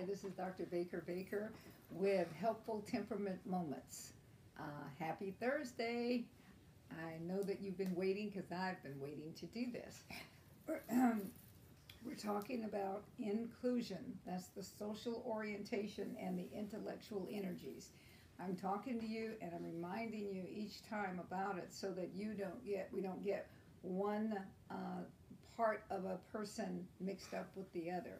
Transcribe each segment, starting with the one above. Hi, this is Dr. Baker Baker with Helpful Temperament Moments. Happy Thursday. I know that you've been waiting because I've been waiting to do this. We're talking about inclusion. That's the social orientation and the intellectual energies. I'm talking to you and I'm reminding you each time about it so that we don't get one part of a person mixed up with the other.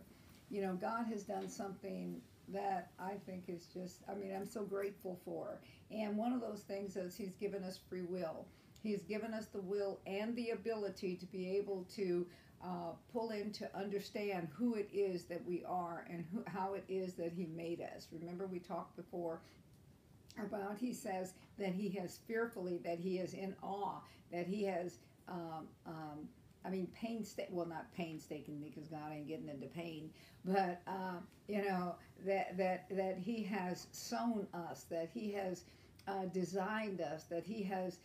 You know, God has done something that I think is just, I'm so grateful for. And one of those things is He's given us free will. He's given us the will and the ability to be able to pull in to understand who it is that we are and how it is that He made us. Remember, we talked before about He says that He has fearfully, that He is in awe, that He has not painstakingly, because God ain't getting into pain, but that He has sown us, that He has designed us, that He has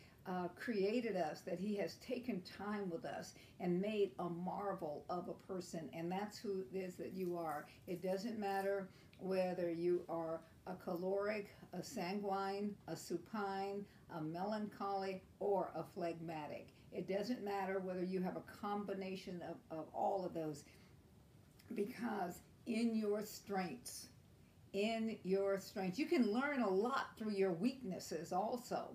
created us, that He has taken time with us and made a marvel of a person, and that's who it is that you are. It doesn't matter whether you are a choleric, a sanguine, a supine, a melancholy, or a phlegmatic. It doesn't matter whether you have a combination of all of those, because in your strengths, you can learn a lot through your weaknesses also.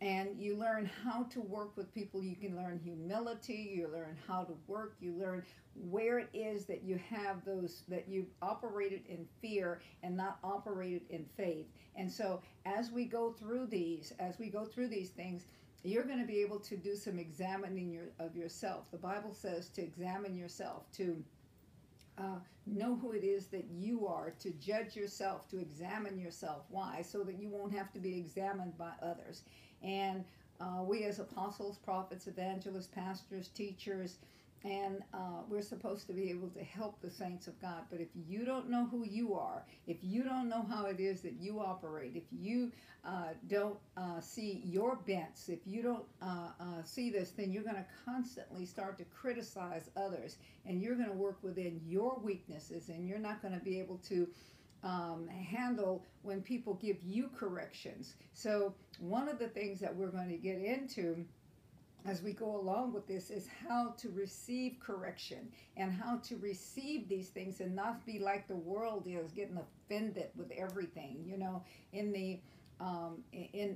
And you learn how to work with people. You can learn humility, you learn how to work, you learn where it is that you have those, that you've operated in fear and not operated in faith. And so as we go through these things, you're going to be able to do some examining of yourself. The Bible says to examine yourself, to know who it is that you are, to judge yourself, to examine yourself. Why? So that you won't have to be examined by others. And we as apostles, prophets, evangelists, pastors, teachers, and we're supposed to be able to help the saints of God. But if you don't know who you are, if you don't know how it is that you operate, if you don't see your bents, if you don't see this, then you're going to constantly start to criticize others, and you're going to work within your weaknesses, and you're not going to be able to handle when people give you corrections. So one of the things that we're going to get into as we go along with this is how to receive correction and how to receive these things and not be like the world is, getting offended with everything, you know, in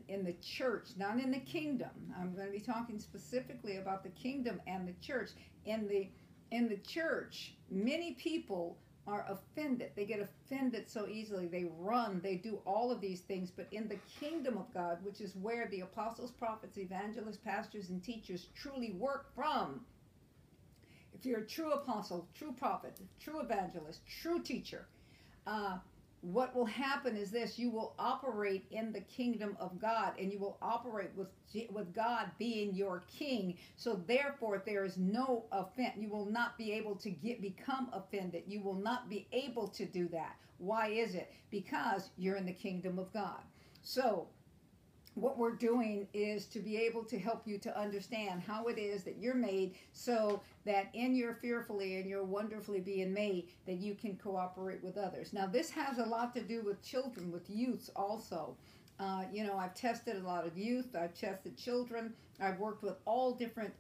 the church, not in the kingdom. I'm going to be talking specifically about the kingdom and the church. In the church, many people are offended. They get offended so easily. They run. They do all of these things. But in the kingdom of God, which is where the apostles, prophets, evangelists, pastors, and teachers truly work from, if you're a true apostle, true prophet, true evangelist, true teacher, what will happen is this: you will operate in the kingdom of God, and you will operate with God being your king. So therefore, there is no offense. You will not be able to become offended. You will not be able to do that. Why is it? Because you're in the kingdom of God. So what we're doing is to be able to help you to understand how it is that you're made, so that in your fearfully and your wonderfully being made, that you can cooperate with others. Now, this has a lot to do with children, with youths also. You know, I've tested a lot of youth. I've tested children. I've worked with all different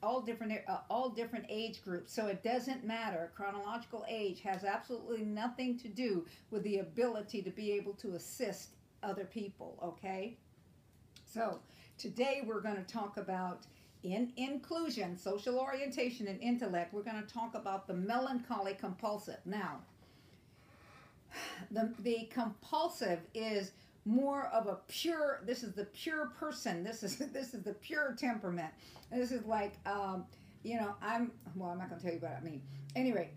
age groups. So it doesn't matter. Chronological age has absolutely nothing to do with the ability to be able to assist other people, okay? So today we're going to talk about, in inclusion, social orientation, and intellect, we're going to talk about the melancholy compulsive. Now, the compulsive is more of a pure, this is the pure person, this is the pure temperament. This is like, I'm not going to tell you what I mean. Anyway,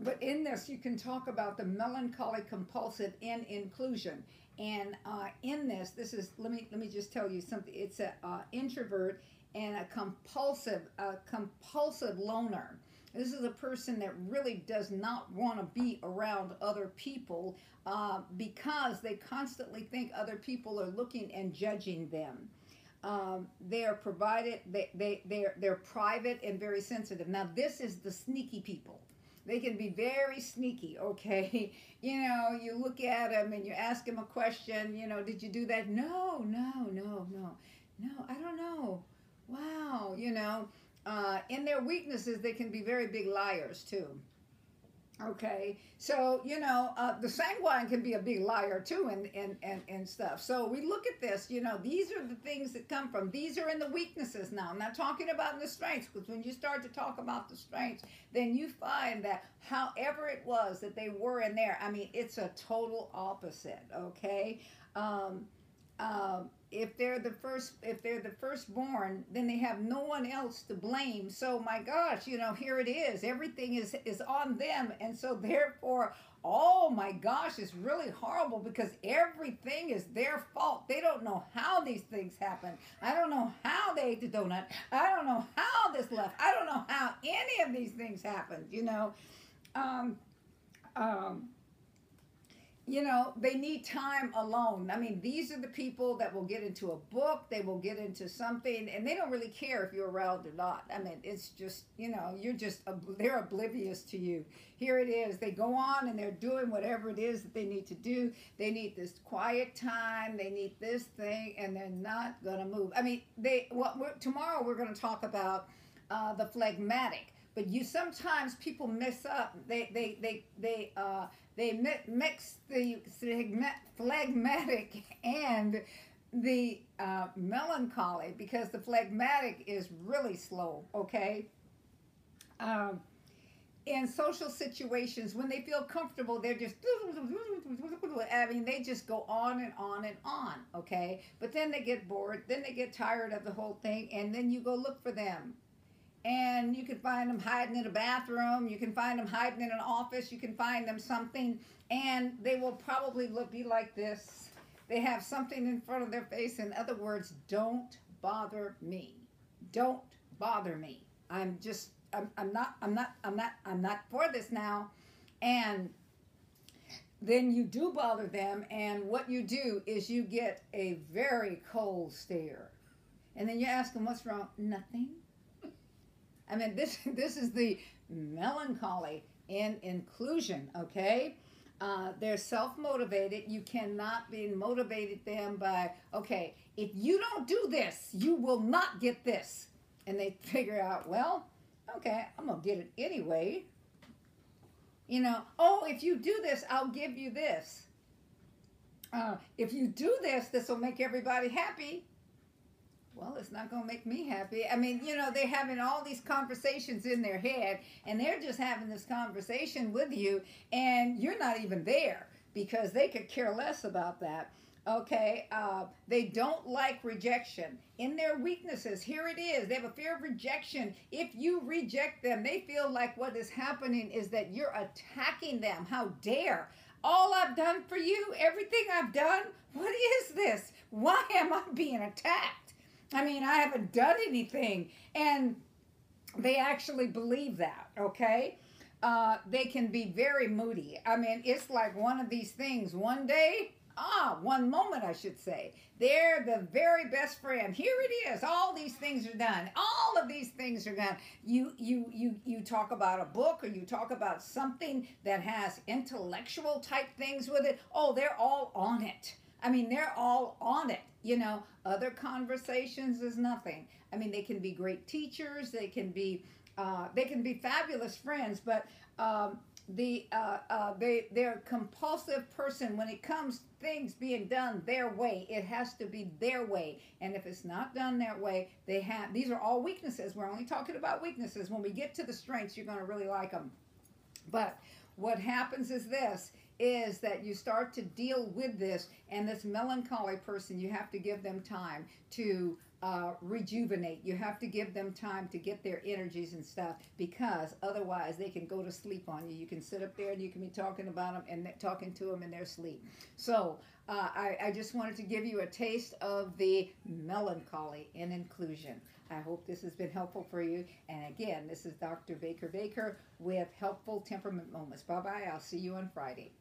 but in this you can talk about the melancholy compulsive in inclusion. And in this is, let me just tell you something. It's an introvert and a compulsive loner. This is a person that really does not want to be around other people because they constantly think other people are looking and judging them. They're private and very sensitive. Now, this is the sneaky people. They can be very sneaky, okay? You know, you look at them and you ask them a question, you know, did you do that? No, I don't know. Wow, you know. In their weaknesses, they can be very big liars, too. Okay, so, you know, the sanguine can be a big liar, too, and stuff. So we look at this, you know, these are the things that come from. These are in the weaknesses now. I'm not talking about the strengths, because when you start to talk about the strengths, then you find that however it was that they were in there, I mean, it's a total opposite, okay? If they're the firstborn, then they have no one else to blame. So my gosh, you know, here it is. Everything is on them, and so therefore, oh my gosh, it's really horrible because everything is their fault. They don't know how these things happen. I don't know how they ate the donut. I don't know how this left. I don't know how any of these things happened. You know, you know, they need time alone. I mean, these are the people that will get into a book, they will get into something, and they don't really care if you're around or not. I mean, it's just, you know, you're just, they're oblivious to you. Here it is. They go on and they're doing whatever it is that they need to do. They need this quiet time. They need this thing, and they're not going to move. I mean, tomorrow we're going to talk about the phlegmatic. But you sometimes people mess up. They mix the phlegmatic and the melancholy, because the phlegmatic is really slow. Okay. In social situations, when they feel comfortable, they're just, I mean, they just go on and on and on, okay? But then they get bored, then they get tired of the whole thing, and then you go look for them. And you can find them hiding in a bathroom. You can find them hiding in an office. You can find them something. And they will probably be like this. They have something in front of their face. In other words, don't bother me. Don't bother me. I'm not for this now. And then you do bother them. And what you do is you get a very cold stare. And then you ask them, what's wrong? Nothing. I mean, this is the melancholy in inclusion, okay? They're self-motivated. You cannot be motivated them by, okay, if you don't do this, you will not get this. And they figure out, well, okay, I'm going to get it anyway. You know, oh, if you do this, I'll give you this. If you do this, this will make everybody happy. Well, it's not going to make me happy. I mean, you know, they're having all these conversations in their head, and they're just having this conversation with you, and you're not even there because they could care less about that. Okay, they don't like rejection. In their weaknesses, here it is. They have a fear of rejection. If you reject them, they feel like what is happening is that you're attacking them. How dare! All I've done for you, everything I've done, what is this? Why am I being attacked? I mean, I haven't done anything, and they actually believe that, okay? They can be very moody. I mean, it's like one of these things. One moment, I should say. They're the very best friend. Here it is. All these things are done. All of these things are done. You talk about a book, or you talk about something that has intellectual type things with it. Oh, they're all on it. I mean, they're all on it. You know, other conversations is nothing. I mean, they can be great teachers. They can be fabulous friends. But they're a compulsive person when it comes to things being done their way. It has to be their way. And if it's not done their way, they have. These are all weaknesses. We're only talking about weaknesses. When we get to the strengths, you're going to really like them. But what happens is this. Is that you start to deal with this, and this melancholy person, you have to give them time to rejuvenate. You have to give them time to get their energies and stuff, because otherwise they can go to sleep on you. You can sit up there and you can be talking about them and talking to them in their sleep. So I just wanted to give you a taste of the melancholy in inclusion. I hope this has been helpful for you. And again, this is Dr. Baker Baker with Helpful Temperament Moments. Bye-bye. I'll see you on Friday.